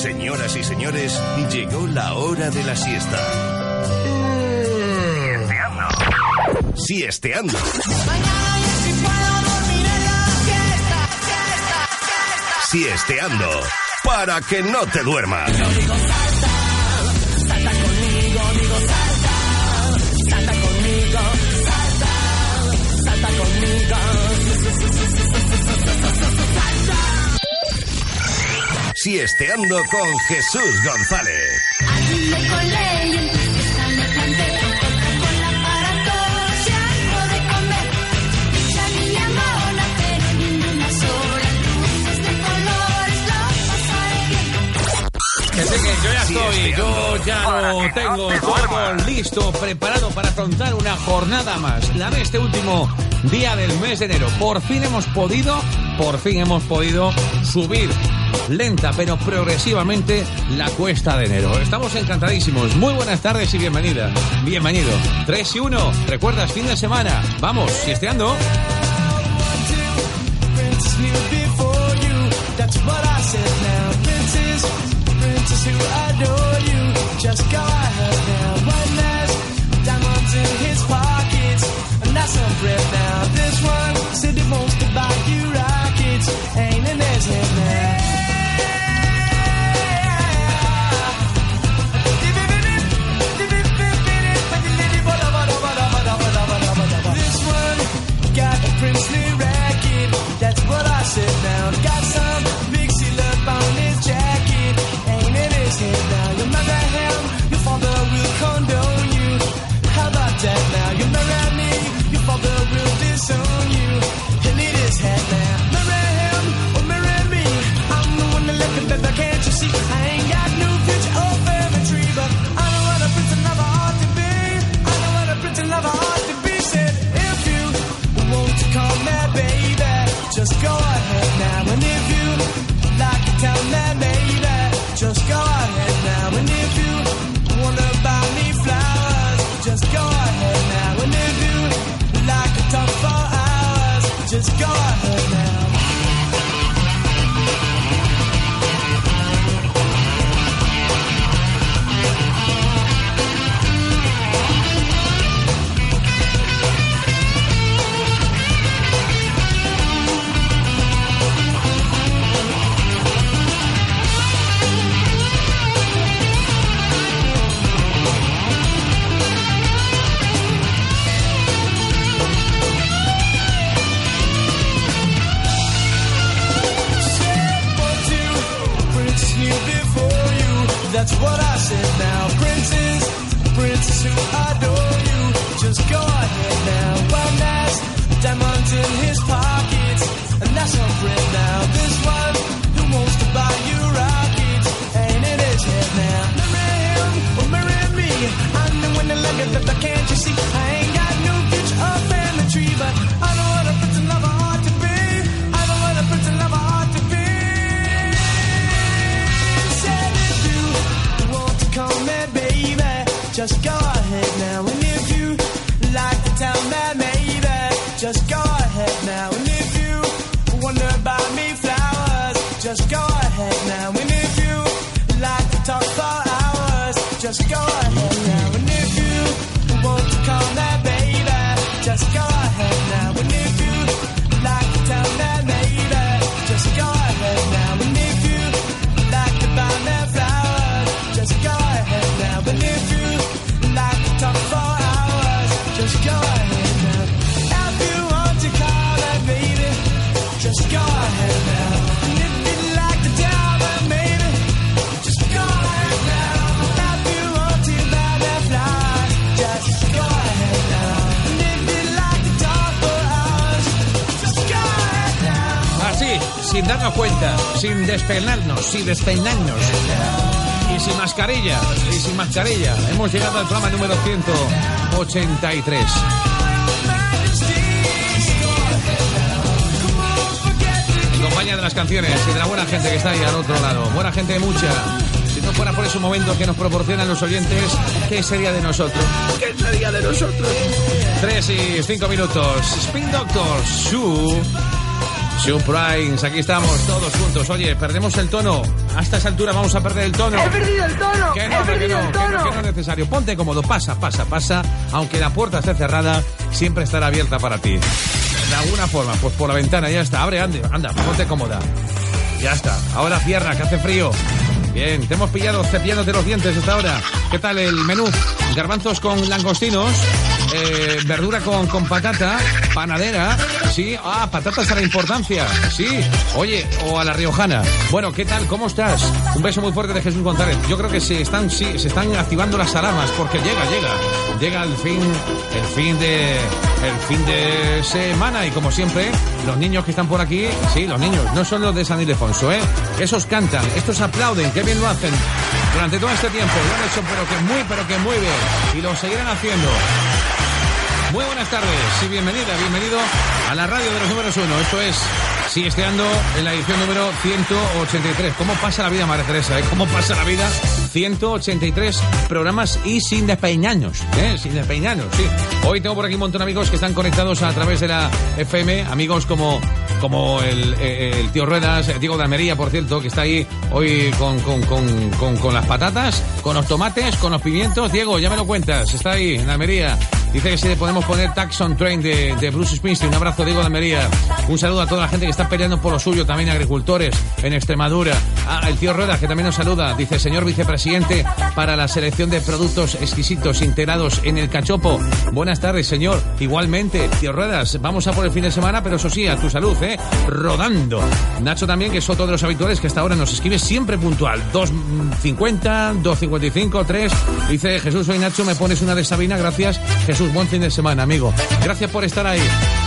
Señoras y señores, llegó la hora de la siesta. Siesteando. Siesteando. Mañana ya sí puedo dormir en la fiesta, fiesta, fiesta. Siesteando, para que no te duermas. Yo digo salta, salta conmigo, digo salta, salta conmigo, salta, salta conmigo, salta. Siesteando con Jesús González. Así me colé y en tu fiesta me planté. Coca-Cola para todos y algo de comer. Mucha niña mona, pero ninguna sola. Luces de colores, lo pasaré bien. Que sé que yo ya estoy, yo ya lo tengo todo listo, preparado para afrontar una jornada más. La de este último día del mes de enero. Por fin hemos podido subir lenta pero progresivamente la cuesta de enero. Estamos encantadísimos. Muy buenas tardes y bienvenida. Bienvenido. 3 y 1. ¿Recuerdas? Fin de semana. Vamos, siesteando. Sin darnos cuenta, sin despeinarnos y sin mascarilla, hemos llegado al programa número 183. En compañía de las canciones y de la buena gente que está ahí al otro lado, buena gente mucha. Si no fuera por esos momentos que nos proporcionan los oyentes, ¿qué sería de nosotros? 3 y 5 minutos. Spin Doctors, Surprise, aquí estamos todos juntos. Oye, perdemos el tono. Hasta esa altura vamos a perder el tono. ¡He perdido el tono! ¡He perdido el tono! Que no es necesario. Ponte cómodo, pasa. Aunque la puerta esté cerrada, siempre estará abierta para ti. De alguna forma, pues por la ventana, ya está. Abre, anda, ponte cómoda. Ya está. Ahora cierra, que hace frío. Bien, te hemos pillado cepillándote los dientes hasta ahora. ¿Qué tal el menú? Garbanzos con langostinos, verdura con patata, panadera, sí, patatas a la importancia, sí, oye, o a la riojana. Bueno, ¿qué tal? ¿Cómo estás? Un beso muy fuerte de Jesús González. Yo creo que se están activando las alarmas porque llega el fin de semana y como siempre, los niños que están por aquí, sí, los niños, no son los de San Ildefonso, esos cantan, estos aplauden, qué bien lo hacen. Durante todo este tiempo lo han hecho pero que muy bien y lo seguirán haciendo. Muy buenas tardes y bienvenido a la radio de los números 1. Esto es Siesteando en la edición número 183. ¿Cómo pasa la vida, María Teresa? ¿Cómo pasa la vida? 183 programas y sin despeinaños. Sin despeinaños, sí. Hoy tengo por aquí un montón de amigos que están conectados a través de la FM. Amigos como el tío Ruedas, Diego de Almería, por cierto, que está ahí hoy con las patatas, con los tomates, con los pimientos. Diego, ya me lo cuentas, está ahí en Almería. Dice que si le podemos poner Tax on Train de Bruce Springsteen. Un abrazo, Diego de Almería. Un saludo a toda la gente que está peleando por lo suyo. También agricultores en Extremadura. El tío Ruedas, que también nos saluda. Dice, señor vicepresidente, para la selección de productos exquisitos integrados en el cachopo. Buenas tardes, señor. Igualmente, tío Ruedas, vamos a por el fin de semana, pero eso sí, a tu salud, rodando. Nacho también, que es otro de los habituales, que hasta ahora nos escribe siempre puntual. 2.50, 2.55, 3. Dice, Jesús, soy Nacho, me pones una de Sabina, gracias. Jesús, buen fin de semana, amigo. Gracias por estar ahí.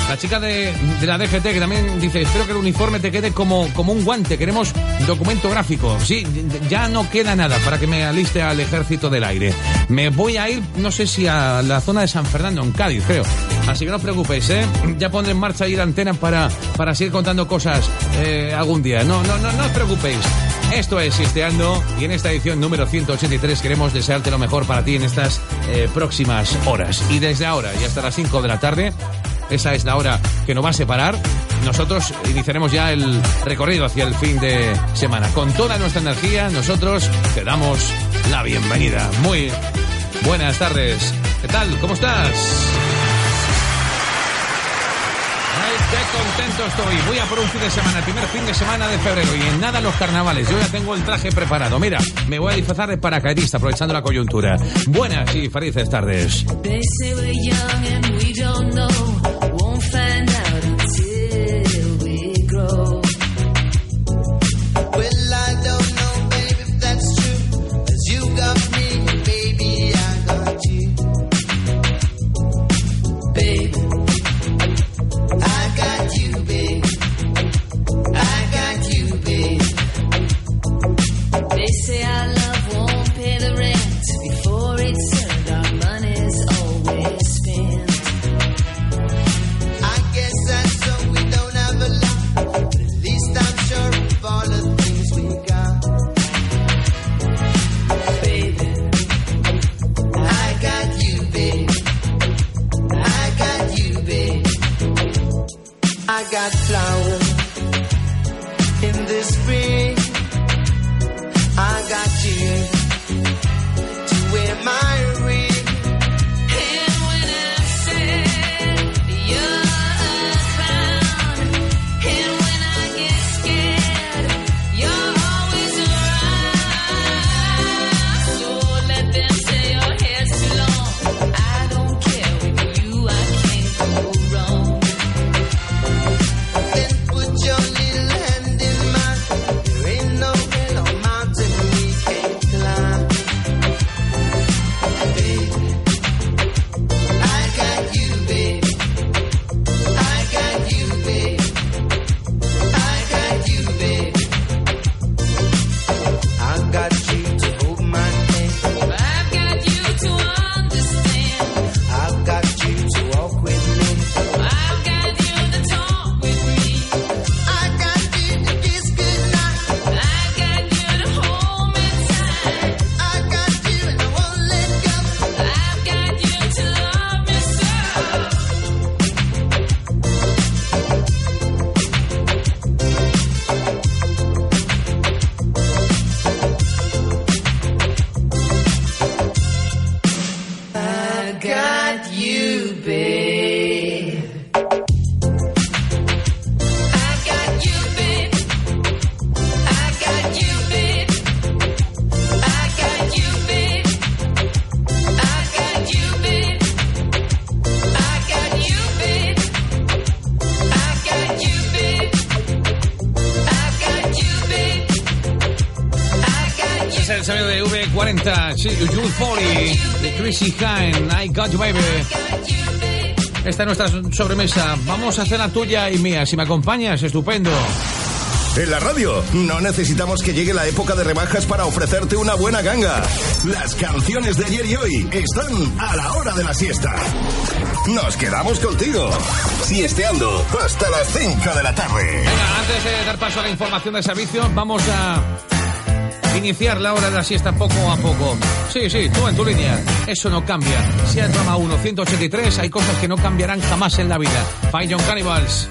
La chica de la DGT, que también dice, espero que el uniforme te quede como un guante. Queremos documento gráfico. Sí, ya no queda nada para que me aliste al ejército del aire. Me voy a ir, no sé si a la zona de San Fernando, en Cádiz, creo. Así que no os preocupéis, Ya pondré en marcha ahí la antena para seguir contando cosas algún día. No os preocupéis. Esto es Siesteando y en esta edición número 183 queremos desearte lo mejor para ti en estas próximas horas. Y desde ahora y hasta las 5 de la tarde, esa es la hora que nos va a separar, nosotros iniciaremos ya el recorrido hacia el fin de semana. Con toda nuestra energía, nosotros te damos la bienvenida. Muy buenas tardes. ¿Qué tal? ¿Cómo estás? Qué contento estoy, voy a por un fin de semana, el primer fin de semana de febrero y en nada los carnavales, yo ya tengo el traje preparado, mira, me voy a disfrazar de paracaidista aprovechando la coyuntura. Buenas y felices tardes. aniversario de V40, sí, You'll Folly, de Chrissy Hine, I Got You Baby. Esta es nuestra sobremesa. Vamos a hacer la tuya y mía. Si me acompañas, estupendo. En la radio no necesitamos que llegue la época de rebajas para ofrecerte una buena ganga. Las canciones de ayer y hoy están a la hora de la siesta. Nos quedamos contigo, siesteando hasta las 5 de la tarde. Venga, antes de dar paso a la información de servicio, vamos a iniciar la hora de la siesta poco a poco. Sí, sí, tú en tu línea. Eso no cambia. Sea Drama 1, 183, hay cosas que no cambiarán jamás en la vida. Fine Young Cannibals.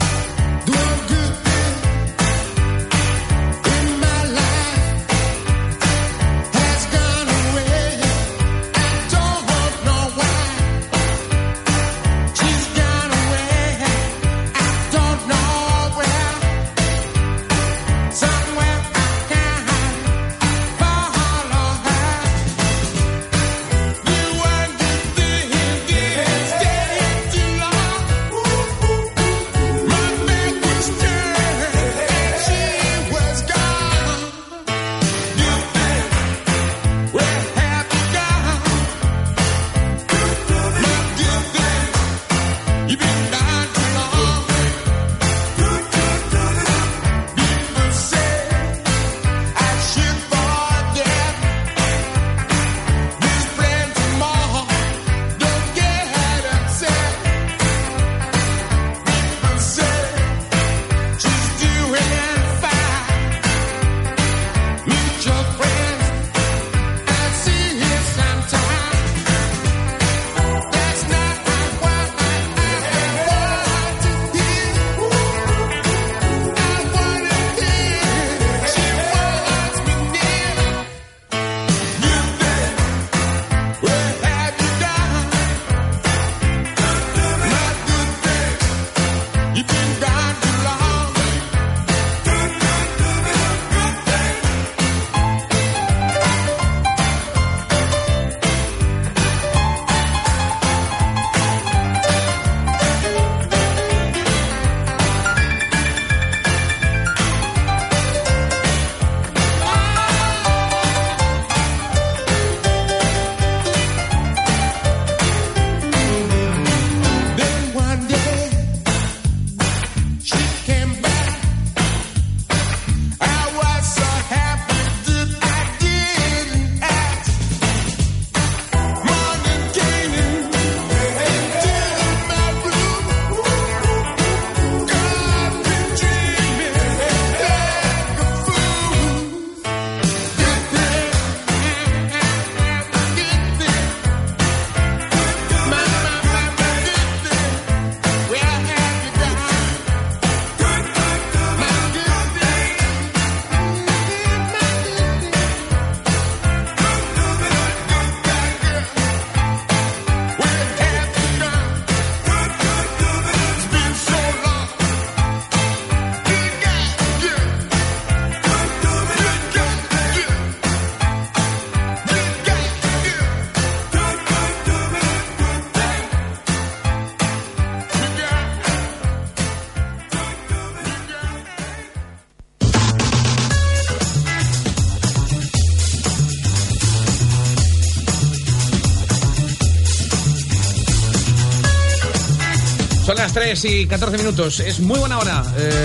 Son las 3 y 14 minutos. Es muy buena hora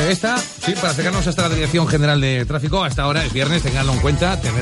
esta, sí, para acercarnos hasta la Dirección General de Tráfico. Hasta ahora es viernes, tenedlo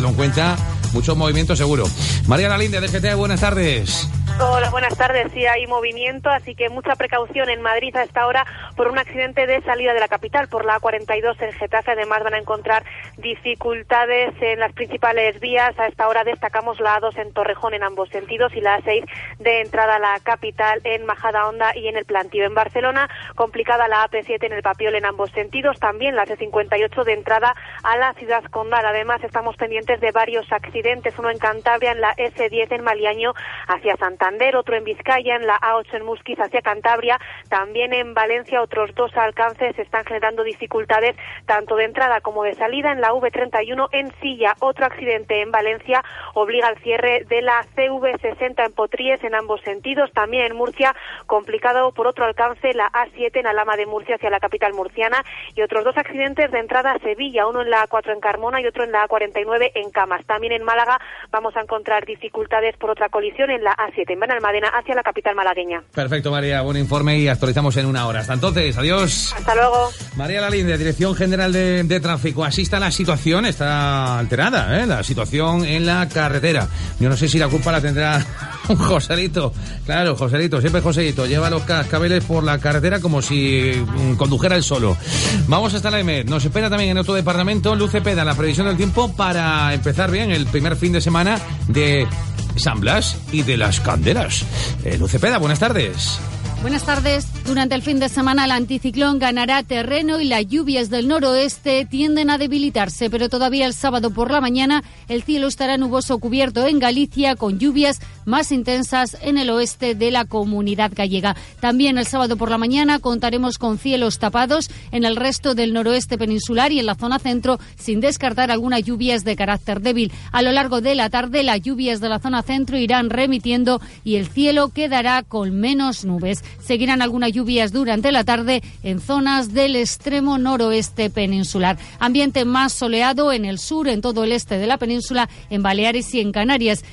en cuenta. Mucho movimiento seguro. María Lalinde, DGT, buenas tardes. Hola, buenas tardes. Sí, hay movimiento, así que mucha precaución en Madrid a esta hora por un accidente de salida de la capital, por la A42 en Getafe. Además van a encontrar dificultades en las principales vías. A esta hora destacamos la A2 en Torrejón en ambos sentidos y la A6 de entrada a la capital en Majadahonda y en el Plantío. En Barcelona, complicada la AP7 en el Papiol en ambos sentidos, también la C58 de entrada a la ciudad condal. Además estamos pendientes de varios accidentes, uno en Cantabria en la S10 en Maliaño hacia Santa Santander, otro en Vizcaya, en la A8 en Musquiz hacia Cantabria, también en Valencia otros dos alcances están generando dificultades tanto de entrada como de salida en la V31 en Silla. Otro accidente en Valencia obliga al cierre de la CV60 en Potríes en ambos sentidos, también en Murcia complicado por otro alcance la A7 en Alhama de Murcia hacia la capital murciana y otros dos accidentes de entrada a Sevilla, uno en la A4 en Carmona y otro en la A49 en Camas. También en Málaga vamos a encontrar dificultades por otra colisión en la A7 en Benalmádena hacia la capital malagueña. Perfecto, María, buen informe y actualizamos en una hora. Hasta entonces, adiós. Hasta luego. María Lalinde, Dirección General de Tráfico. Así está la situación, está alterada, ¿eh? La situación en la carretera. Yo no sé si la culpa la tendrá un Joselito. Claro, Joselito, siempre Joselito, lleva los cascabeles por la carretera como si condujera él solo. Vamos hasta la EMED. Nos espera también en otro departamento, Luz Peña, la previsión del tiempo para empezar bien el primer fin de semana de San Blas y de las Candelas. Luz Peña, buenas tardes. Buenas tardes. Durante el fin de semana el anticiclón ganará terreno y las lluvias del noroeste tienden a debilitarse, pero todavía el sábado por la mañana el cielo estará nuboso cubierto en Galicia con lluvias más intensas en el oeste de la comunidad gallega. También el sábado por la mañana contaremos con cielos tapados en el resto del noroeste peninsular y en la zona centro, sin descartar algunas lluvias de carácter débil. A lo largo de la tarde las lluvias de la zona centro irán remitiendo y el cielo quedará con menos nubes. Seguirán algunas lluvias durante la tarde en zonas del extremo noroeste peninsular. Ambiente más soleado en el sur, en todo el este de la península, en Baleares y en Canarias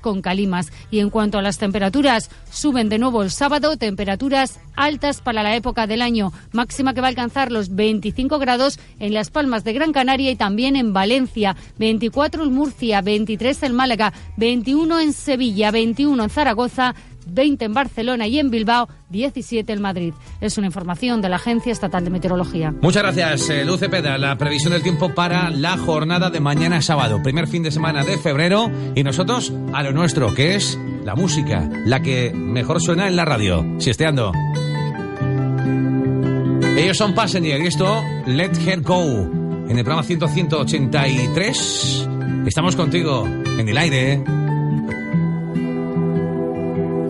con calimas. Y en cuanto a las temperaturas, suben de nuevo el sábado, temperaturas altas para la época del año, máxima que va a alcanzar los 25 grados en Las Palmas de Gran Canaria y también en Valencia, 24 en Murcia, 23 en Málaga, 21 en Sevilla, 21 en Zaragoza, 20 en Barcelona y en Bilbao, 17 en Madrid. Es una información de la Agencia Estatal de Meteorología. Muchas gracias, Luz Cepeda. La previsión del tiempo para la jornada de mañana sábado, primer fin de semana de febrero, y nosotros a lo nuestro, que es la música, la que mejor suena en la radio. Siesteando. Ellos son Passenger y esto, Let Her Go. En el programa 183 estamos contigo en el aire.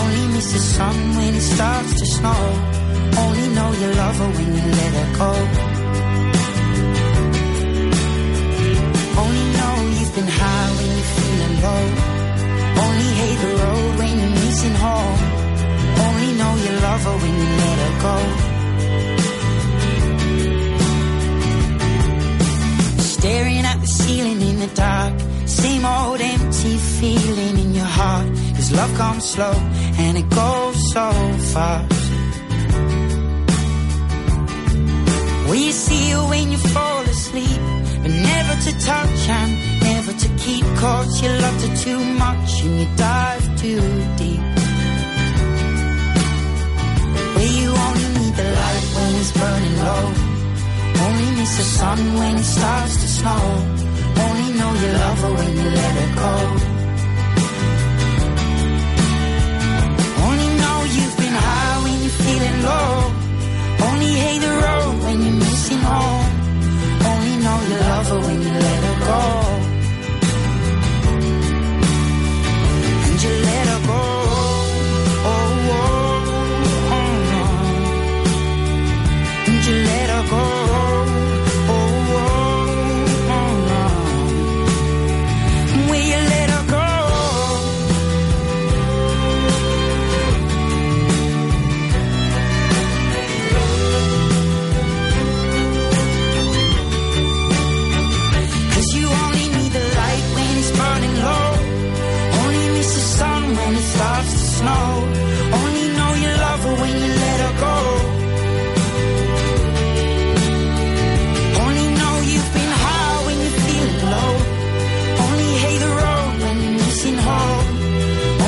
Only miss the sun when it starts to snow. Only know you love her when you let her go. Only know you've been high when you're feeling low. Only hate the road when you're missing home. Only know you love her when you let her go. Staring at the ceiling in the dark, same old empty feeling in your heart. Cause love comes slow and it goes so fast. Will you see her when you fall asleep? But never to touch and never to keep. Cause you loved her too much and you dive too deep. Well, you only need the light when it's burning low. Only miss the sun when it starts to snow. Only know you love her when you let her go. High when you're feeling low. Only hate the road when you're missing home. Only know you love her when you let her go. And you let her go. Oh, oh, oh. And you let her go. Oh. snow. Only know you love her when you let her go. Only know you've been high when you're feeling low. Only hate the road when you're missing home.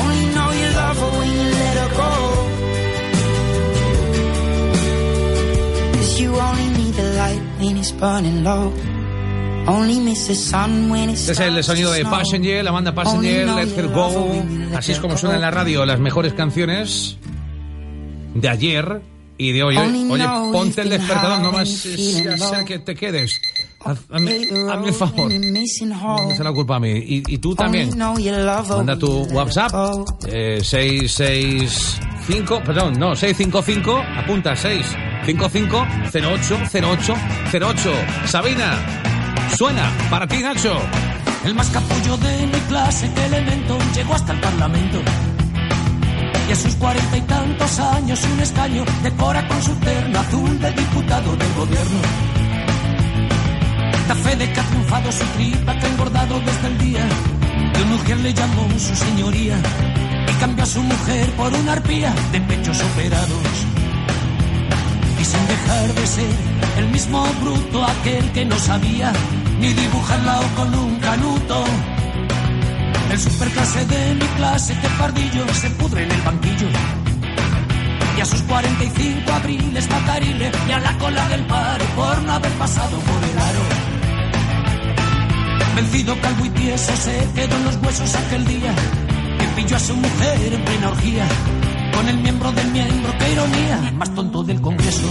Only know you love her when you let her go. 'Cause you only need the light when it's burning low. Este es el sonido de Passenger, la banda Passenger, Let Her Go. Así es como suena en la radio las mejores canciones de ayer y de hoy. Oye, ponte el despertador, no más sea que te quedes. Hazme el favor. No se la culpa a mí. Y tú también. Manda tu WhatsApp 655, apunta 655-080808. Sabina. Suena para ti, Nacho. El más capullo de mi clase, que elemento, llegó hasta el Parlamento. Y a sus 40 y tantos años, un escaño decora con su terno azul del diputado del gobierno. Da fe de que ha triunfado su tripa, que ha engordado desde el día que mujer le llamó su señoría. Y cambió a su mujer por una arpía de pechos operados. Y sin dejar de ser el mismo bruto, aquel que no sabía ni dibujarla o con un canuto. El superclase de mi clase, que pardillo, se pudre en el banquillo. Y a sus 45 abriles matarile, y a la cola del paro por no haber pasado por el aro. Vencido, calvo y tieso, se quedó en los huesos aquel día que pilló a su mujer en plena orgía, con el miembro del miembro, qué ironía, más tonto del Congreso.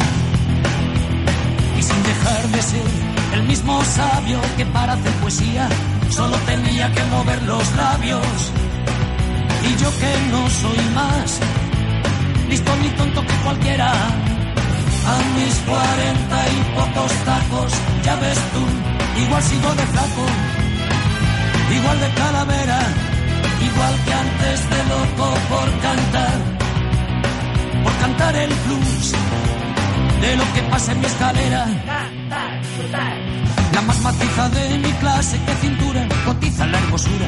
Sin dejar de ser el mismo sabio, que para hacer poesía solo tenía que mover los labios. Y yo, que no soy más listo ni tonto que cualquiera, a mis 40 y pocos tacos, ya ves tú, igual sigo de flaco, igual de calavera, igual que antes, de loco por cantar el blues de lo que pasa en mi escalera. La más matiza de mi clase, que cintura cotiza la hermosura.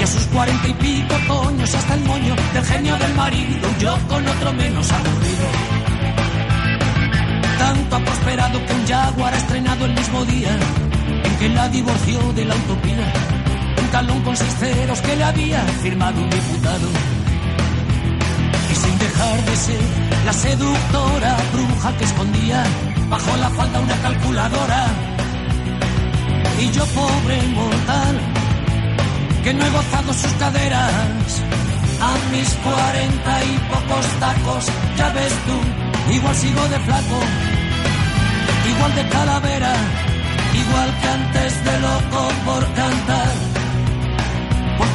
Y a sus 40 y pico coños, hasta el moño del genio del marido, yo con otro menos aburrido. Tanto ha prosperado que un jaguar ha estrenado el mismo día en que la divorció de la utopía. Un talón con 6 ceros que le había firmado un diputado. Y sin dejar de ser la seductora bruja, que escondía bajo la falda una calculadora. Y yo, pobre mortal, que no he gozado sus caderas, a mis 40 y pocos tacos, ya ves tú, igual sigo de flaco, igual de calavera, igual que antes, de loco por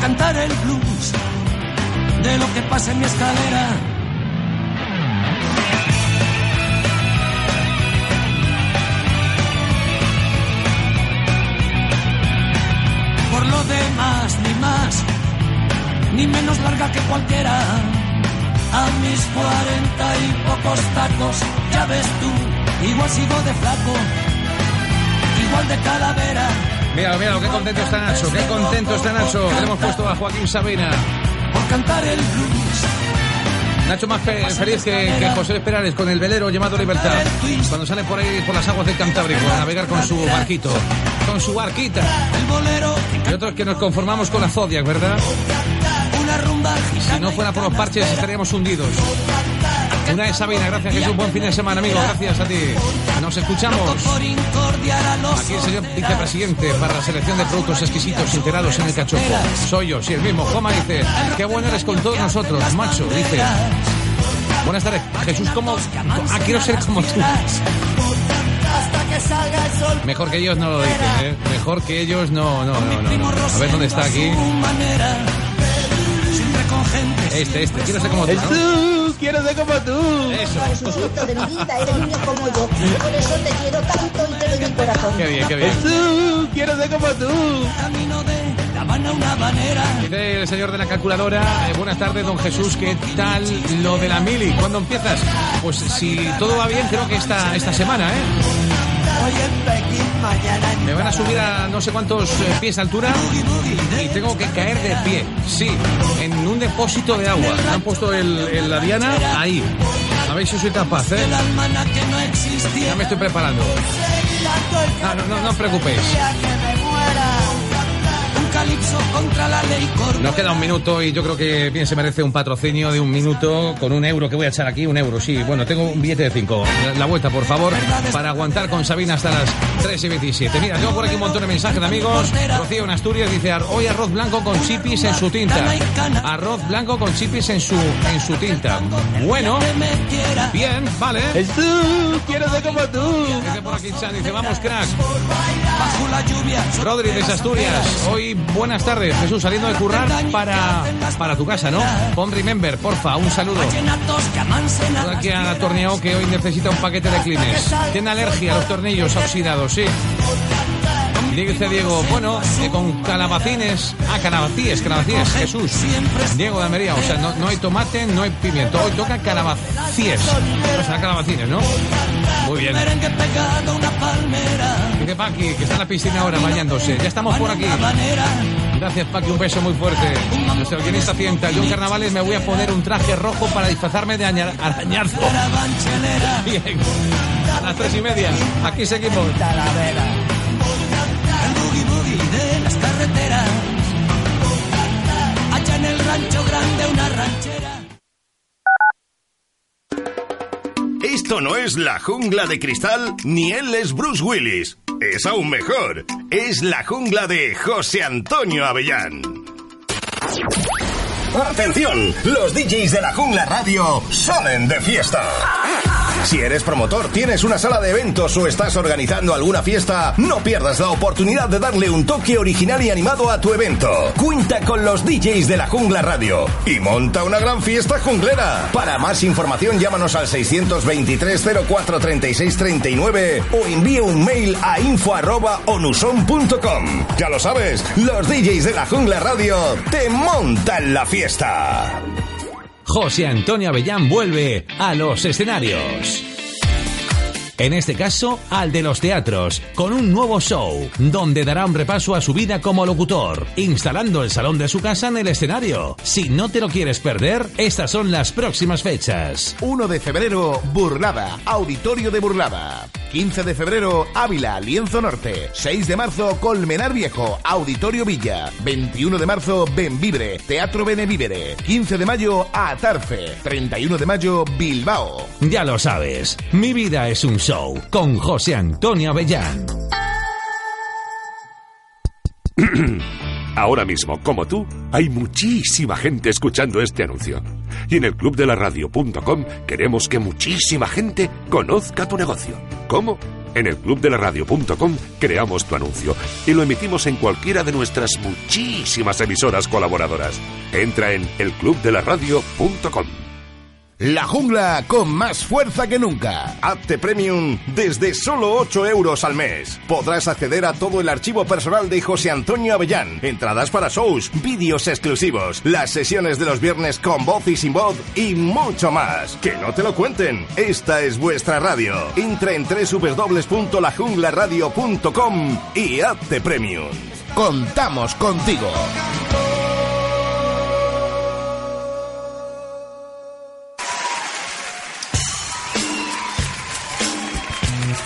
cantar el blues de lo que pasa en mi escalera. Lo demás, ni más, ni menos larga que cualquiera. A mis 40 y pocos tacos, ya ves tú, igual sigo de flaco, igual de calavera. Mira, mira, qué contento está Nacho, qué contento está Nacho. Le hemos puesto a Joaquín Sabina. Por cantar el blues. Nacho más feliz que José Perales con el velero llamado Libertad. Cuando sale por ahí, por las aguas del Cantábrico, a navegar con su barquito. Con su barquita. Y otros que nos conformamos con la Zodiac, ¿verdad? Si no fuera por los parches estaríamos hundidos. Una de Sabina, gracias Jesús, buen fin de semana, amigo, gracias a ti. Nos escuchamos. Aquí el señor vicepresidente para la selección de productos exquisitos integrados en el cachopo. Soy yo, sí, el mismo. Joma dice, qué bueno eres con todos nosotros, macho, dice. Buenas tardes, Jesús, ¿cómo? Ah, quiero ser como tú. Mejor que ellos no lo dicen, ¿eh? Mejor que ellos no. A ver dónde está aquí. Este, quiero ser como tú, ¿no? Quiero ser como tú. Eso. Eres un susto de mi vida, eres niño como yo. Por eso te quiero tanto y te doy mi corazón. Qué bien, qué bien. Tú, quiero ser como tú. Camino de La Habana a una manera. Dice el señor de la calculadora, buenas tardes, don Jesús, ¿qué tal lo de la mili? ¿Cuándo empiezas? Pues si todo va bien, creo que esta semana, ¿eh? Oye, Peggy, Me van a subir a no sé cuántos pies de altura y tengo que caer de pie. Sí, en un depósito de agua. Han puesto la diana ahí. A ver si soy capaz, ¿eh? Ya me estoy preparando. No os preocupéis. Nos queda un minuto y yo creo que bien se merece un patrocinio de un minuto con €1 que voy a echar aquí, €1, sí. Bueno, tengo un billete de 5. La vuelta, por favor, para aguantar con Sabina hasta las 3:27. Mira, tengo por aquí un montón de mensajes de amigos. Rocío en Asturias dice, hoy arroz blanco con chipis en su tinta. Arroz blanco con chipis en su tinta. Bueno, bien, vale. Es tú, quiero ser como tú. Dice por aquí Chan, dice, vamos crack. Rodri de Asturias, hoy buenas tardes, Jesús, saliendo de currar para tu casa, ¿no? Pon Remember, porfa, un saludo. Aquí a Torneo, que hoy necesita un paquete de clines. Tiene alergia a los tornillos oxidados, sí. Dice Diego, bueno, con calabacines. Ah, calabacíes, Jesús. Diego de Almería, o sea, no hay tomate, no hay pimiento. Hoy toca calabacíes. O sea, calabacines, ¿no? Muy bien. Dice Paqui, que está en la piscina ahora bañándose. Ya estamos por aquí. Gracias, Paqui, un beso muy fuerte. Nuestro guionista Fienta, yo en carnavales me voy a poner un traje rojo para disfrazarme de arañazo. Bien. A las 3:30, aquí seguimos. De las carreteras, allá en el rancho grande una ranchera. Esto no es La Jungla de Cristal, ni él es Bruce Willis. Es aún mejor, es La Jungla de José Antonio Avellán. ¡Atención! Los DJs de La Jungla Radio salen de fiesta. Si eres promotor, tienes una sala de eventos o estás organizando alguna fiesta, no pierdas la oportunidad de darle un toque original y animado a tu evento. Cuenta con los DJs de La Jungla Radio y monta una gran fiesta junglera. Para más información, llámanos al 623-04-3639 o envíe un mail a info@onuson.com. Ya lo sabes, los DJs de La Jungla Radio te montan la fiesta. José Antonio Avellán vuelve a los escenarios. En este caso, al de los teatros, con un nuevo show, donde dará un repaso a su vida como locutor, instalando el salón de su casa en el escenario. Si no te lo quieres perder, estas son las próximas fechas. 1 de febrero, Burlada, Auditorio de Burlada. 15 de febrero, Ávila, Lienzo Norte. 6 de marzo, Colmenar Viejo, Auditorio Villa. 21 de marzo, Benvibre, Teatro Benevivere. 15 de mayo, Atarfe. 31 de mayo, Bilbao. Ya lo sabes, Mi Vida es un Show con José Antonio Avellán. Ahora mismo, como tú, hay muchísima gente escuchando este anuncio. Y en el clubdelaradio.com queremos que muchísima gente conozca tu negocio. ¿Cómo? En el clubdelaradio.com creamos tu anuncio y lo emitimos en cualquiera de nuestras muchísimas emisoras colaboradoras. Entra en elclubdelaradio.com. La Jungla con más fuerza que nunca. Hazte Premium desde solo €8 al mes. Podrás acceder a todo el archivo personal de José Antonio Avellán. Entradas para shows, vídeos exclusivos, las sesiones de los viernes con voz y sin voz y mucho más. Que no te lo cuenten. Esta es vuestra radio. Entra en www.lajunglaradio.com y hazte Premium. Contamos contigo.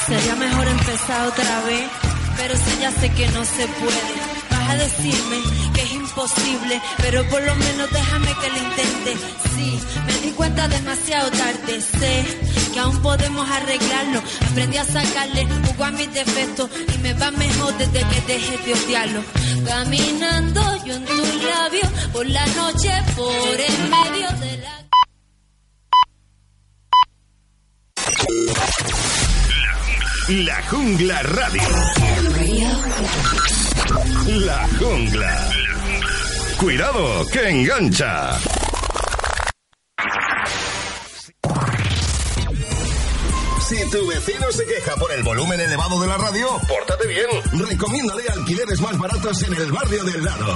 Sería mejor empezar otra vez, pero si ya sé que no se puede. Vas a decirme que es imposible, pero por lo menos déjame que lo intente. Sí, me di cuenta demasiado tarde, sé que aún podemos arreglarlo. Aprendí a sacarle jugo a mis defectos y me va mejor desde que dejé de odiarlo. Caminando yo en tus labios, por la noche, por en medio de la... La Jungla Radio. La Jungla. Cuidado, que engancha. Si tu vecino se queja por el volumen elevado de la radio, pórtate bien. Recomiéndale alquileres más baratos en el barrio del lado.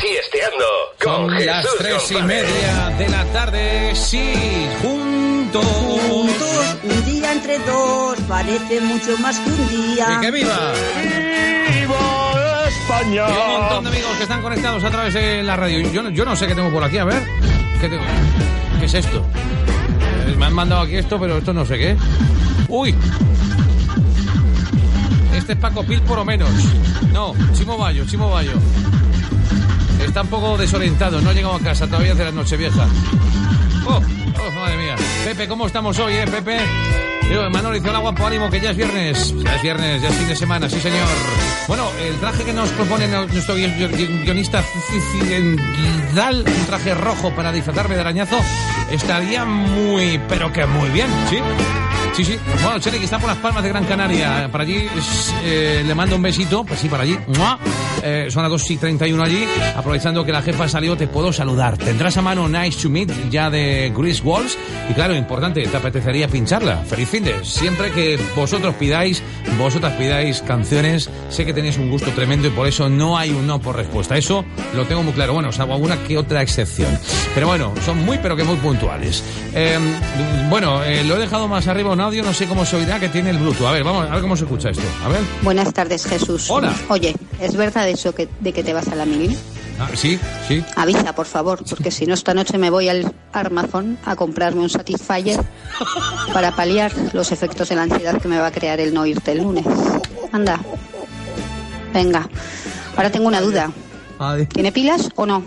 Siesteando con Jesús. Las 3:30 de la tarde, sí, juntos. Un día entre dos parece mucho más que un día. ¡Y que viva! ¡Viva España! Y un montón de amigos que están conectados a través de la radio. Yo no sé qué tengo por aquí, a ver. ¿Qué tengo? ¿Qué es esto? Me han mandado aquí esto, pero esto no sé qué. ¡Uy! Este es Paco Pil, por lo menos. No, Chimo Bayo. Está un poco desorientado, no ha llegado a casa todavía de la Nochevieja. ¡Oh, madre mía! Pepe, ¿cómo estamos hoy, Pepe? Manolo dice, hola, guapo, ánimo, que ya es viernes. Ya es fin de semana, sí, señor. Bueno, el traje que nos propone nuestro guionista Dal, un traje rojo para disfrazarme de arañazo, estaría muy, pero que muy bien, ¿sí? Sí. Bueno, Chele, que está por Las Palmas de Gran Canaria. Para allí le mando un besito. Pues sí, para allí. Son las 2:31 allí. Aprovechando que la jefa salió, te puedo saludar. Tendrás a mano Nice to Meet, ya de Chris Walls. Y claro, importante, te apetecería pincharla. Feliz fin de. Siempre que vosotras pidáis canciones, sé que tenéis un gusto tremendo y por eso no hay un no por respuesta. Eso lo tengo muy claro. Bueno, salvo alguna que otra excepción. Pero bueno, son muy, pero que muy puntuales. Lo he dejado más arriba, ¿no? Audio, no sé cómo se oirá, que tiene el Bluetooth. A ver, vamos a ver cómo se escucha esto. A ver. Buenas tardes, Jesús. Hola. Oye, ¿es verdad eso de que te vas a la mili? Ah, sí. Avisa, por favor, porque si no, esta noche me voy al Amazon a comprarme un Satisfyer para paliar los efectos de la ansiedad que me va a crear el no irte el lunes. Anda. Venga. Ahora tengo una duda. ¿Tiene pilas o no?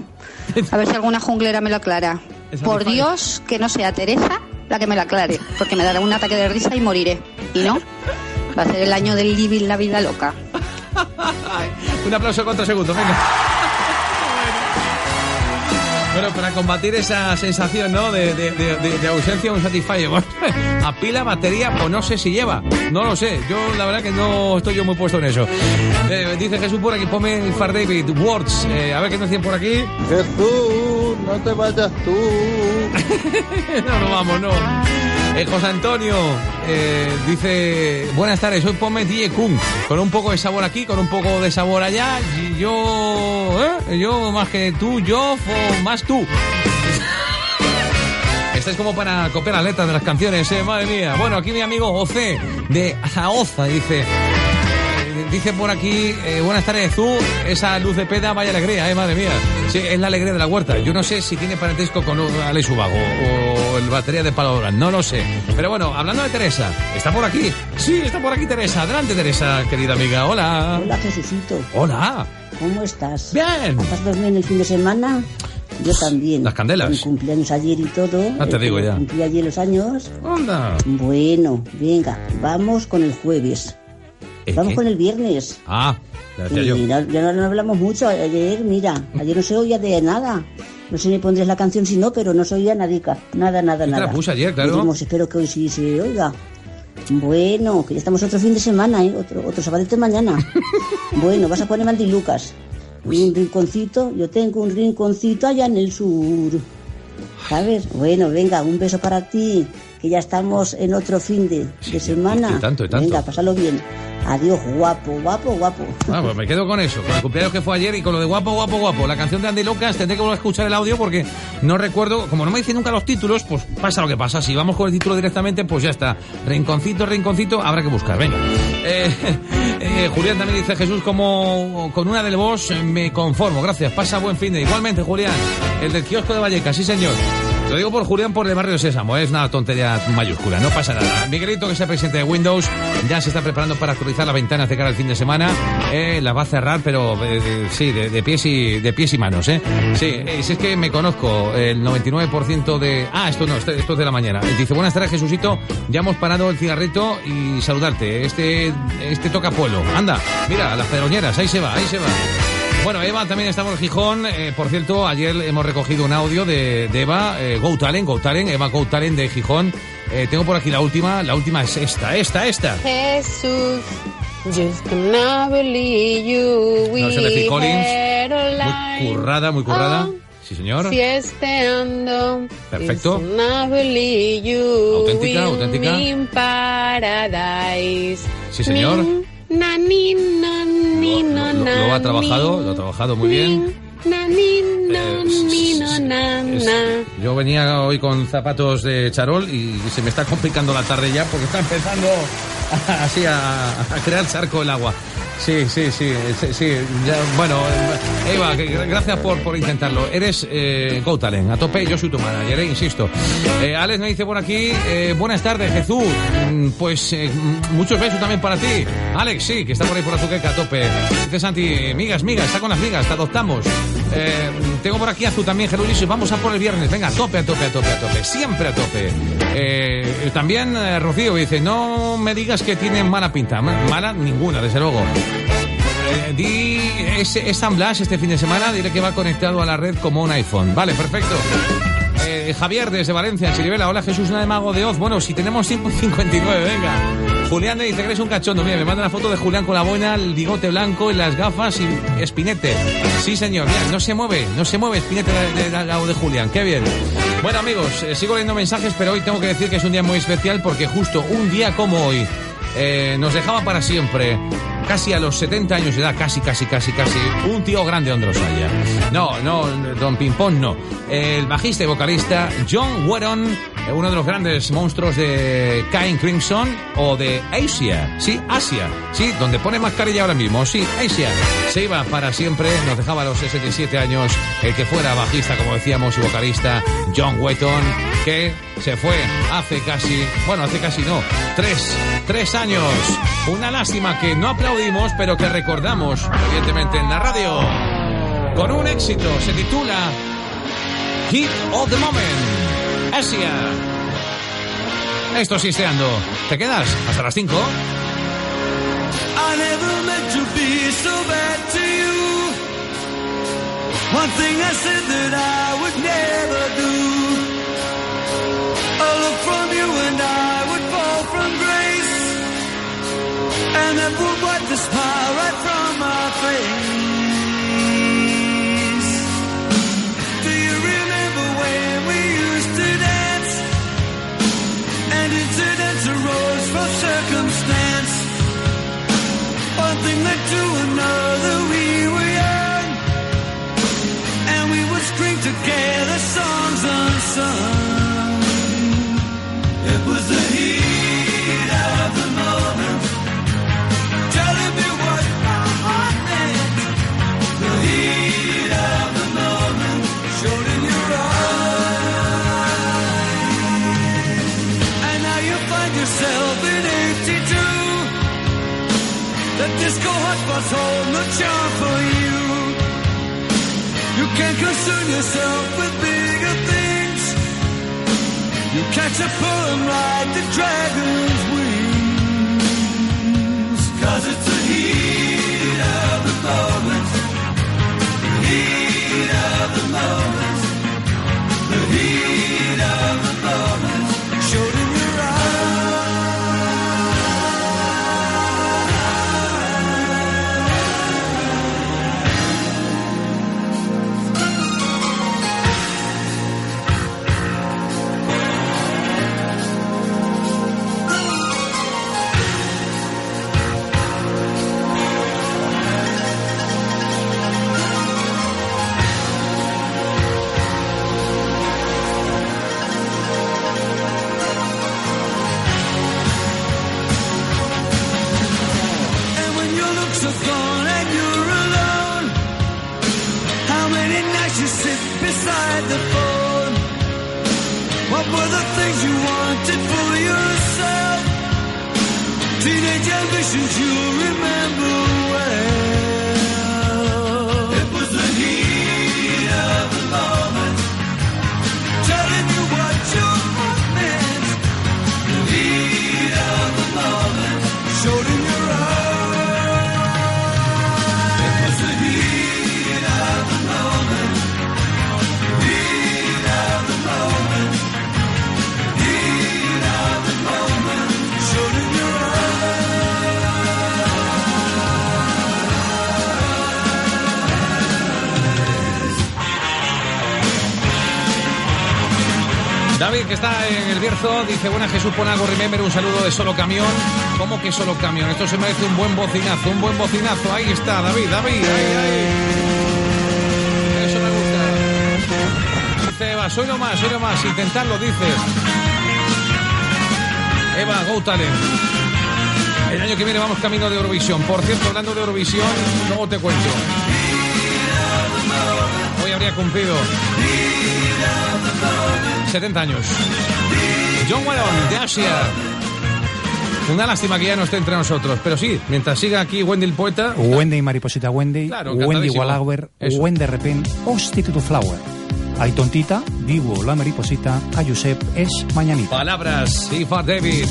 A ver si alguna junglera me lo aclara. Por Dios, que no sea Teresa la que me la aclare, porque me dará un ataque de risa y moriré. Y no, va a ser el año del living la vida loca. Un aplauso, cuántos segundos, venga. Bueno, para combatir esa sensación, ¿no?, de ausencia, un Satisfyer. Bueno, a pila, batería o no sé si lleva. No lo sé. Yo, la verdad que no estoy yo muy puesto en eso. Dice Jesús por aquí, ponme el Far David Words. A ver qué nos dicen por aquí. Jesús, no te vayas tú. No vamos. José Antonio dice, buenas tardes, hoy ponme DJ Kun, con un poco de sabor aquí, con un poco de sabor allá, y yo más que tú, más tú. Esto es como para copiar las letras de las canciones, madre mía. Bueno, aquí mi amigo José de Zaoza dice por aquí, buenas tardes, Zú, esa luz de peda, vaya alegría, madre mía. Sí, es la alegría de la huerta. Yo no sé si tiene parentesco con Alex Ubago o el batería de Palabras, no lo sé. Pero bueno, hablando de Teresa, ¿está por aquí? Sí, está por aquí Teresa. Adelante, Teresa, querida amiga, hola. Hola, Jesucito. Hola. ¿Cómo estás? Bien. ¿Pasas bien el fin de semana? Yo también. Las candelas. Mi cumpleaños ayer y todo. No te digo ya. Cumplí ayer los años. Onda. Bueno, venga, vamos con el jueves. Vamos con el viernes. Ah, gracias. Ya no hablamos mucho ayer, ayer no se oía de nada. No sé si pondréis la canción si no, pero no se oía nadica. Nada. La puse ayer, claro. Diremos, espero que hoy sí se oiga. Bueno, que ya estamos otro fin de semana, otro sabadito mañana. Bueno, vas a poner Andy Lucas. Un rinconcito, yo tengo un rinconcito allá en el sur. ¿Sabes? Bueno, venga, un beso para ti, que ya estamos en otro fin de semana. Y tanto. Venga, pásalo bien. Adiós, guapo. Ah, pues me quedo con eso, con el cumpleaños que fue ayer y con lo de guapo. La canción de Andy Lucas, tendré que volver a escuchar el audio porque no recuerdo, como no me dicen nunca los títulos, pues pasa lo que pasa. Si vamos con el título directamente, pues ya está. Rinconcito, habrá que buscar, venga. Julián también dice, Jesús, como con una del Bosch me conformo, gracias, pasa buen fin de. Igualmente, Julián, el del kiosco de Vallecas, sí señor. Lo digo por Julián, por el barrio Sésamo, es una tontería mayúscula, no pasa nada. Miguelito, que es el presidente de Windows, ya se está preparando para actualizar las ventanas de cara al fin de semana. Las va a cerrar, pero sí, de pies y manos. Si es que me conozco el 99% de... Ah, esto no, esto es de la mañana. Dice, buenas tardes, Jesucito, ya hemos parado el cigarrito y saludarte. Este toca pueblo. Anda, mira, a las pedroñeras, ahí se va. Bueno, Eva, también estamos en Gijón. Por cierto, ayer hemos recogido un audio de Eva, Go Talent, Eva Go Talent de Gijón. Tengo por aquí la última es esta. Jesús, just gonna believe you. No, se le Collins. Muy currada. Sí, señor. Siesteando. Perfecto. Auténtica. In paradise. Sí, señor. Lo ha trabajado muy bien. Yo venía hoy con zapatos de charol y se me está complicando la tarde ya porque está empezando así a crear charco el agua. Sí, ya, bueno, Eva, gracias por intentarlo. Eres Go Talent, a tope, yo soy tu manager, insisto. Alex me dice por aquí, buenas tardes, Jesús. Pues muchos besos también para ti. Alex, sí, que está por ahí por Azuqueca, a tope. Dice Santi, migas, está con las migas, te adoptamos. Tengo por aquí a Azul también, Jerulis, vamos a por el viernes. Venga, a tope, siempre a tope. También Rocío dice, no me digas que tienen mala pinta. Mala ninguna, desde luego. Es San Blas este fin de semana, diré que va conectado a la red como un iPhone. Vale, perfecto. Javier desde Valencia, Chirivela, hola Jesús, una de Mago de Oz. Bueno, si tenemos 159, venga. Julián me dice que eres un cachondo. Mira, me manda una foto de Julián con la boina, el bigote blanco y las gafas y Espinete. Sí, señor, mira, no se mueve Espinete al lado de Julián, qué bien. Bueno, amigos, sigo leyendo mensajes, pero hoy tengo que decir que es un día muy especial porque justo un día como hoy nos dejaba para siempre, casi a los 70 años de edad, casi, un tío grande donde los haya. No, Don Pimpón no. El bajista y vocalista John Wetton, uno de los grandes monstruos de King Crimson o de Asia, donde pone mascarilla ahora mismo, sí, Asia, se iba para siempre, nos dejaba a los 67 años, el que fuera bajista, como decíamos, y vocalista John Wetton, que se fue hace casi 3 años. Una lástima que no aplaudimos, pero que recordamos, evidentemente, en la radio, con un éxito. Se titula Hit of the Moment, Asia. Esto es Siesteando. ¿Te quedas hasta las 5? I never meant to be so bad to you. One thing I said that I would never do. A look from you and I would fall from grace. And that would wipe the smile right from my face. Do you remember when we used to dance? And incidents arose from circumstance. One thing led to another, we were young. And we would scream together songs unsung. It was the heat of the moment. Telling me what my heart meant. The heat of the moment showed in your eyes. And now you find yourself in 82. The disco hot bus hold no charm for you. You can't concern yourself with bigger things. You catch a pull and ride the dragon's wings. 'Cause it's the heat of the moment, the heat of the moment, the heat of the moment, showed in your beside the phone. What were the things you wanted for yourself? Teenage ambitions you remember well. It was the heat of the moment, telling you what you meant. The heat of the moment showed in your eyes. It was the heat of the moment. David, que está en el Bierzo, dice, buenas Jesús, pon algo Remember, un saludo de Solo Camión. ¿Cómo que Solo Camión? Esto se merece un buen bocinazo. Ahí está, David, ahí. Eso me gusta. más, hoy no más, hoy no más. Intentarlo, dices. Eva, Go Talent. El año que viene vamos camino de Eurovisión. Por cierto, hablando de Eurovisión, luego te cuento. Hoy habría cumplido 70 años. John Wetton, de Asia. Una lástima que ya no esté entre nosotros, pero sí, mientras siga aquí Wendy el poeta... Wendy Mariposita Wendy, claro, Wendy Wallauer, Wendy Repent, Ostituto Flower. Ay tontita, digo la mariposita, a Josep es mañanita. Palabras, Ifa David.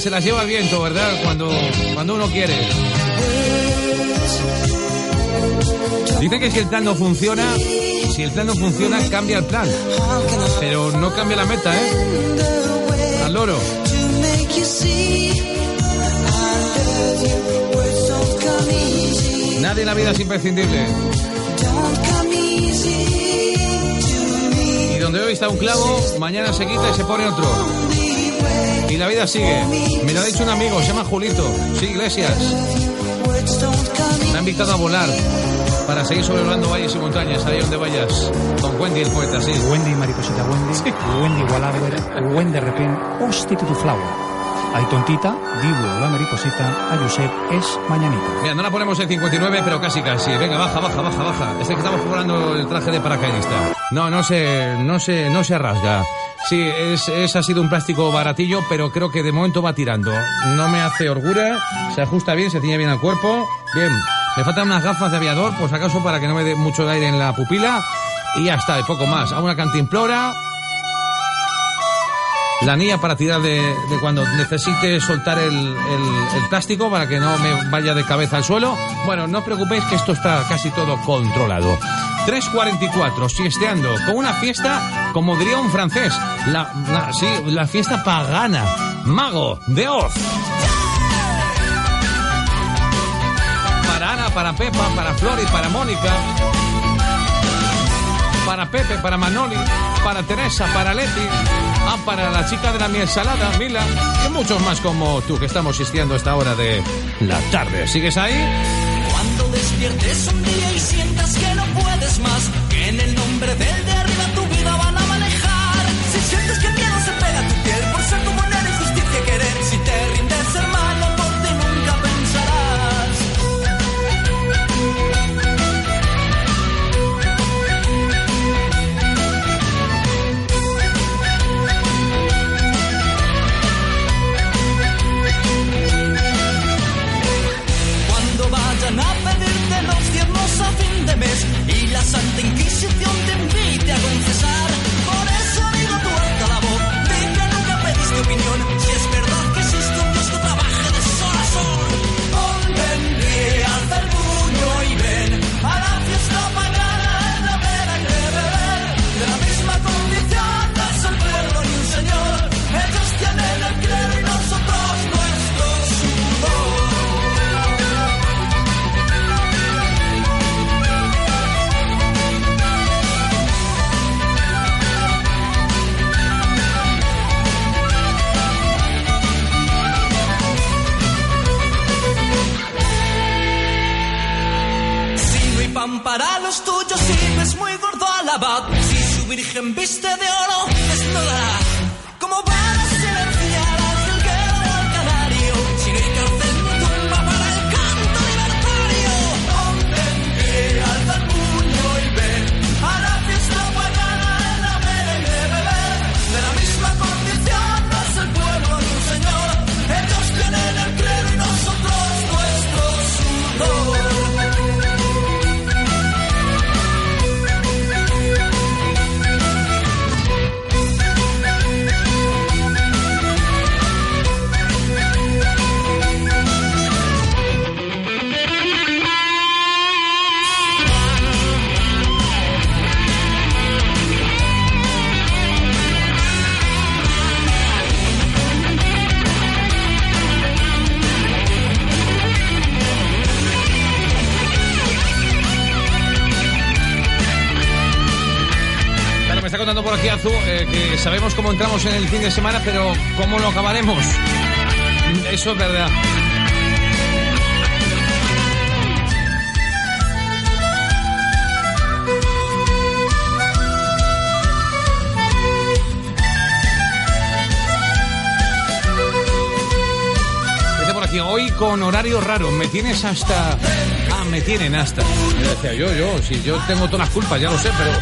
Se las lleva el viento, ¿verdad? Cuando uno quiere. Dicen que si el plan no funciona, cambia el plan. Pero no cambia la meta, ¿eh? Al loro. Nadie en la vida es imprescindible. Y donde hoy está un clavo, mañana se quita y se pone otro. Y la vida sigue. Me lo ha dicho un amigo, se llama Julito. Sí, Iglesias. Me ha invitado a volar para seguir sobrevolando valles y montañas, ahí donde vayas. Con Wendy el poeta, sí. Wendy Mariposita Wendy, sí. Wendy Wallaver, Wendy Repent, Ostituto Flower. Ay tontita, digo la mariposita, a Josep es mañanita. Mira, no la ponemos en 59, pero casi casi. Venga, baja. Es que estamos cobrando el traje de paracaidista. No se rasga. Sí, ha sido un plástico baratillo, pero creo que de momento va tirando. No me hace holgura, se ajusta bien, se tiñe bien al cuerpo. Bien, me faltan unas gafas de aviador, por si acaso, para que no me dé mucho aire en la pupila. Y ya está, y poco más. A una cantimplora. La anilla para tirar de cuando necesite soltar el plástico para que no me vaya de cabeza al suelo. Bueno, no os preocupéis que esto está casi todo controlado. 3:44, siesteando, con una fiesta, como diría un francés, la fiesta pagana, Mago de Oz. Para Ana, para Pepa, para Flor y para Mónica, para Pepe, para Manoli, para Teresa, para Leti, para la chica de la miel salada, Mila, y muchos más como tú que estamos siesteando esta hora de la tarde. ¿Sigues ahí? Cuando despiertes un día y sientas que no puedes más, que en el nombre del de arriba tu vida van a manejar. Si sientes que el miedo se pega a tu piel por ser como una injusticia querer, si te rindes hermano, porque nunca pensarás. pan para los tuyos y ves muy gordo al abad. Si su virgen viste de oro, desnudará como van a ser el fiel al jilguero o al canario. Si no hay cárcel, tumba para el canto libertario. Hombre, que alza el puño y ve a la fiesta pagana en la merengue beber. De la misma condición es el pueblo de un señor. Ellos tienen el credo y nosotros nuestro sudor. Está contando por aquí Azu que sabemos cómo entramos en el fin de semana, pero cómo lo acabaremos. Eso es verdad. Dice por aquí, hoy con horario raro, me tienes hasta... me tienen hasta. Me decía yo, si yo tengo todas las culpas, ya lo sé, pero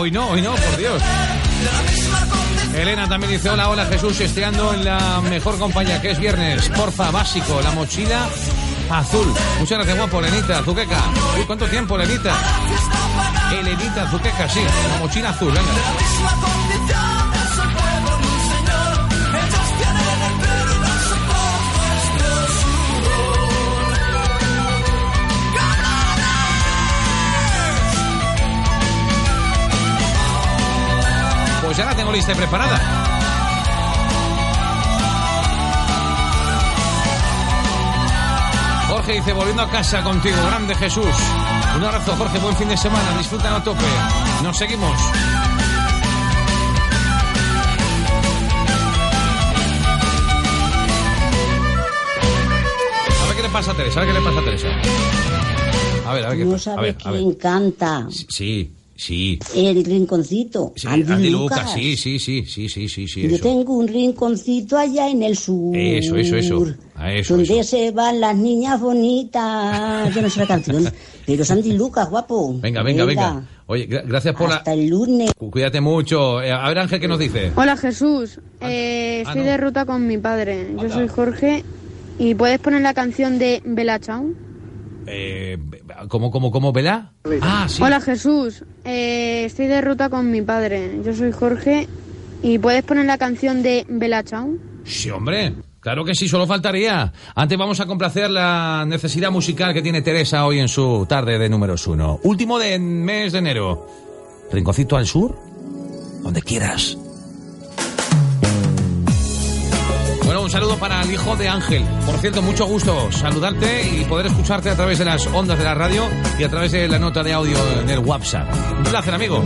hoy no, por Dios. Elena también dice, hola Jesús, Siesteando en la mejor compañía, que es viernes, porfa, básico, la mochila azul. Muchas gracias, guapo, Elenita, Zuqueca. Uy, ¿cuánto tiempo, Elenita? Elenita, Zuqueca, sí, la mochila azul, venga. Pues ya la tengo lista y preparada. Jorge dice, volviendo a casa contigo, grande Jesús. Un abrazo, Jorge, buen fin de semana, disfrutan a tope. Nos seguimos. A ver qué le pasa a Teresa, A ver qué pasa. No sabe quién canta. Sí. Sí. El rinconcito. Sí, Andy Lucas. Sí. Yo tengo un rinconcito allá en el sur. Eso. Donde se van las niñas bonitas. Yo no sé la canción, pero es Andy Lucas, guapo. Venga. Oye, gracias por hasta el lunes. Cuídate mucho. A ver, Ángel, ¿qué nos dice? Hola, Jesús. Estoy de ruta con mi padre. Yo soy Jorge. ¿Y puedes poner la canción de Bella Ciao? ¿Cómo, Bela? Ah, sí. Hola, Jesús. Estoy de ruta con mi padre. Yo soy Jorge. ¿Y puedes poner la canción de Bella Ciao? Sí, hombre. Claro que sí, solo faltaría. Antes vamos a complacer la necesidad musical que tiene Teresa hoy en su tarde de números 1. Último de mes de enero. Rinconcito al sur, donde quieras. Bueno, un saludo para el hijo de Ángel. Por cierto, mucho gusto saludarte y poder escucharte a través de las ondas de la radio y a través de la nota de audio en el WhatsApp. Un placer, amigo.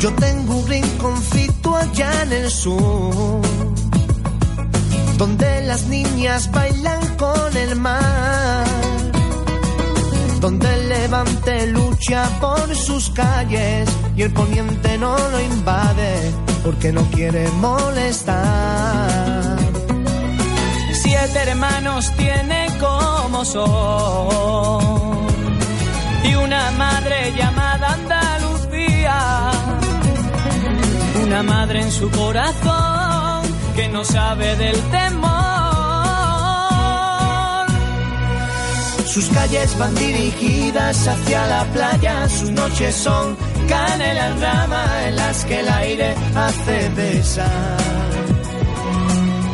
Yo tengo un rinconcito allá en el sur, donde las niñas bailan con el mar, donde el levante lucha por sus calles y el poniente no lo invade porque no quiere molestar. 7 hermanos tiene como son y una madre llamada Andalucía. Una madre en su corazón que no sabe del temor. Sus calles van dirigidas hacia la playa, sus noches son canela en rama en las que el aire hace besar.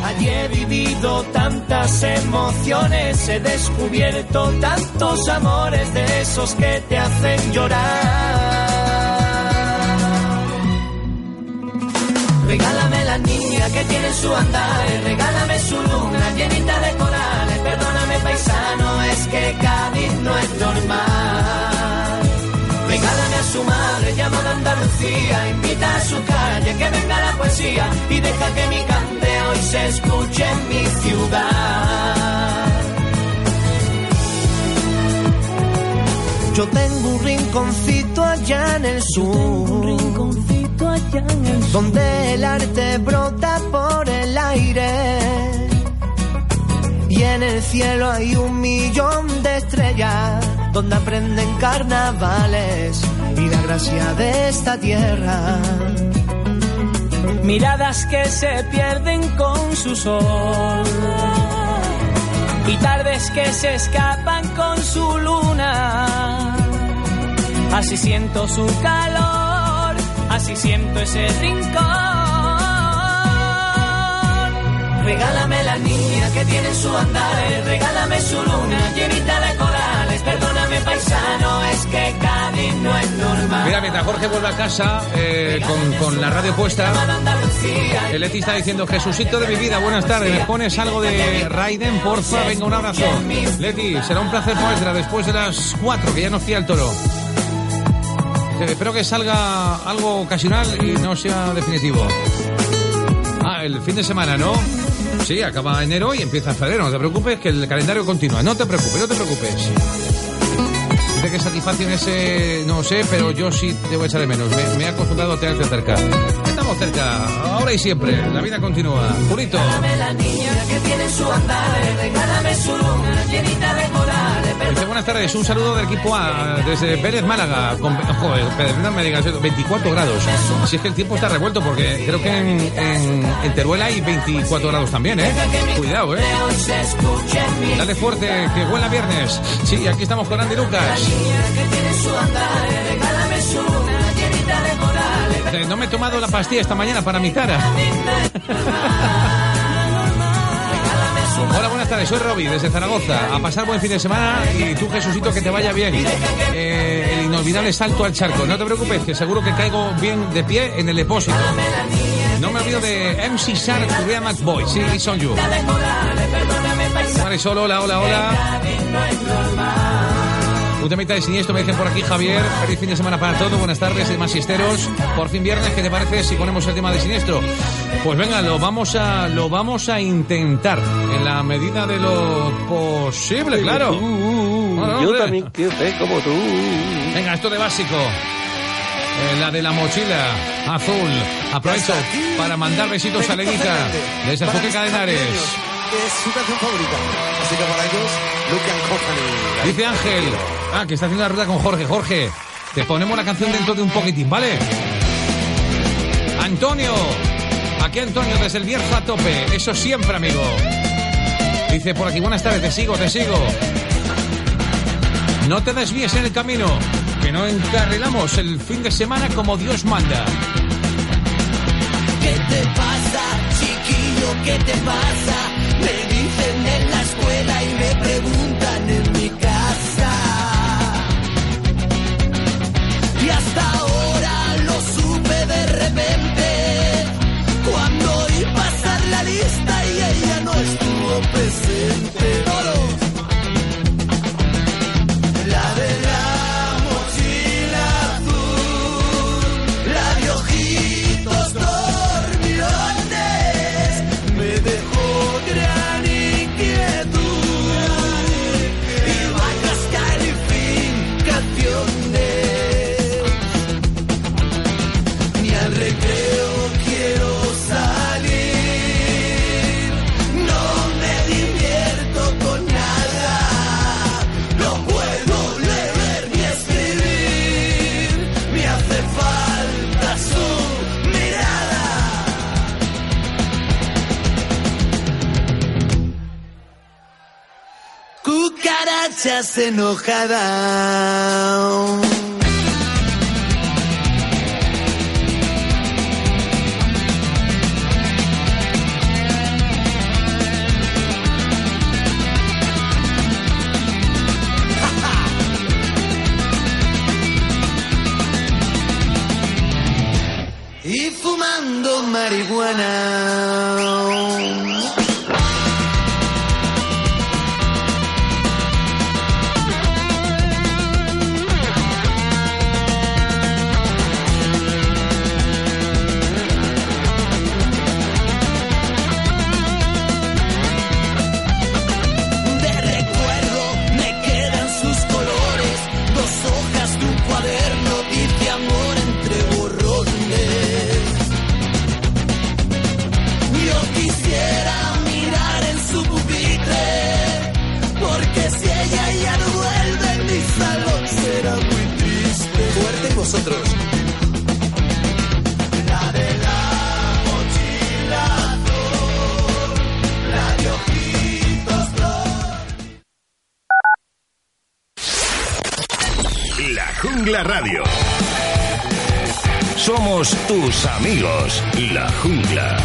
Allí he vivido tantas emociones, he descubierto tantos amores de esos que te hacen llorar. Regálame la niña que tiene su andar, regálame su luna llenita de corales. Andalucía, invita a su calle, que venga la poesía y deja que mi cante hoy se escuche en mi ciudad. Yo tengo un rinconcito allá en el sur, donde el arte brota por el aire. Y en el cielo hay 1,000,000 de estrellas, donde aprenden carnavales y la gracia de esta tierra. Miradas que se pierden con su sol, y tardes que se escapan con su luna. Así siento su calor, así siento ese rincón. Regálame la niña que tiene su andar, regálame su luna llenita de corales. Perdóname, paisano, es que Cádiz no es normal. Mira, mientras Jorge vuelve a casa con la radio puesta, el Leti está diciendo: Jesucito de mi vida, buenas tardes, ¿me pones algo de Raiden? Porfa, venga, un abrazo. Leti, será un placer ponerla después de las 4, que ya nos fía el toro. Espero que salga algo ocasional y no sea definitivo. Ah, el fin de semana, ¿no? Sí, acaba enero y empieza febrero. No te preocupes, que el calendario continúa. No te preocupes, no te preocupes. Dice que satisfacción ese... No sé, pero yo sí te voy a echar de menos. Me he acostumbrado a tenerte cerca. Estamos cerca, ahora y siempre. La vida continúa. Purito. Dice, buenas tardes. Un saludo del equipo A, desde Vélez, Málaga. Joder, no me digas eso. 24 grados. Si es que el tiempo está revuelto, porque creo que en Teruel hay 24 grados también, ¿eh? Cuidado, ¿eh? Dale fuerte, que huela viernes. Sí, aquí estamos con Andy Lucas. No me he tomado la pastilla esta mañana para mi cara. Hola, buenas tardes, soy Roby desde Zaragoza. A pasar buen fin de semana y tú, Jesucito, que te vaya bien. El inolvidable salto al charco. No te preocupes, que seguro que caigo bien de pie en el depósito. No me olvido de MC Shark, Korea McBoy. Sí, y Son You. Marisol, hola, hola, hola. Un temita de siniestro, me dicen por aquí, Javier. Feliz fin de semana para todos, buenas tardes, demás siesteros. Por fin viernes, ¿qué te parece si ponemos el tema de siniestro? Pues venga, lo vamos a intentar en la medida de lo posible, claro. Yo también quiero ser como tú. Venga, esto de básico. La de la mochila azul. Aprovecho para mandar besitos a Lenita desde Azuque Cadenares. Es su canción favorita, así que para ellos, Lucas. Dice Ángel, que está haciendo la ruta con Jorge. Jorge, te ponemos la canción dentro de un poquitín, ¿vale? Antonio, aquí Antonio desde el Bierzo a tope, eso siempre, amigo. Dice por aquí, buenas tardes, te sigo. No te desvíes en el camino, que no encarrilamos el fin de semana como Dios manda. ¿Qué te pasa, chiquillo? ¿Qué te pasa? Me dicen en la escuela y me preguntan en mi casa. Y hasta ahora lo supe de repente, cuando oí pasar la lista y ella no estuvo presente. ¡Todos! La de la mochila azul, la de ojitos dormilones, me dejó cucarachas enojadas. Y fumando marihuana. Jungla Radio. Somos tus amigos, La Jungla.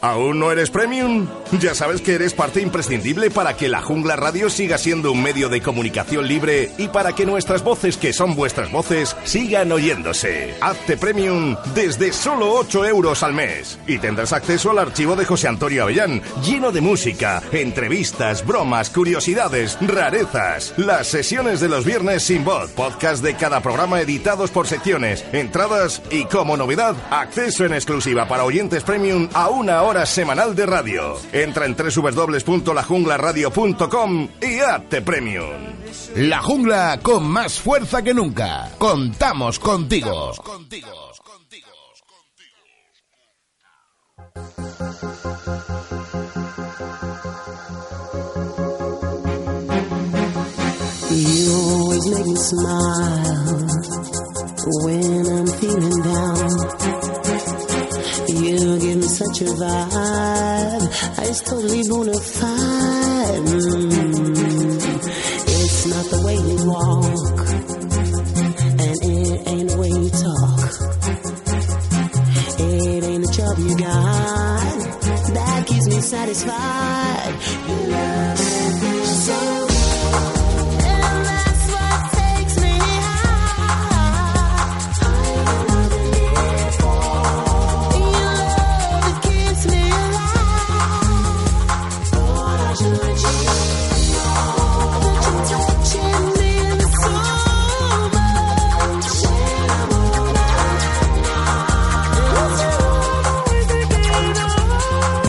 ¿Aún no eres premium? Ya sabes que eres parte imprescindible para que La Jungla Radio siga siendo un medio de comunicación libre y para que nuestras voces, que son vuestras voces, sigan oyéndose. Hazte premium desde solo 8 euros al mes y tendrás acceso al archivo de José Antonio Avellán, lleno de música, entrevistas, bromas, curiosidades, rarezas, las sesiones de los viernes sin voz, podcast de cada programa editados por secciones, entradas y, como novedad, acceso en exclusiva para oyentes premium a una hora semanal de radio. Entra en www.lajunglaradio.com y hazte premium. La Jungla con más fuerza que nunca. Contamos contigo. You always make me smile when I'm feeling down. You give me such a vibe, it's totally bona fide. It's not the way you walk, and it ain't the way you talk. It ain't the job you got that keeps me satisfied. You love me so.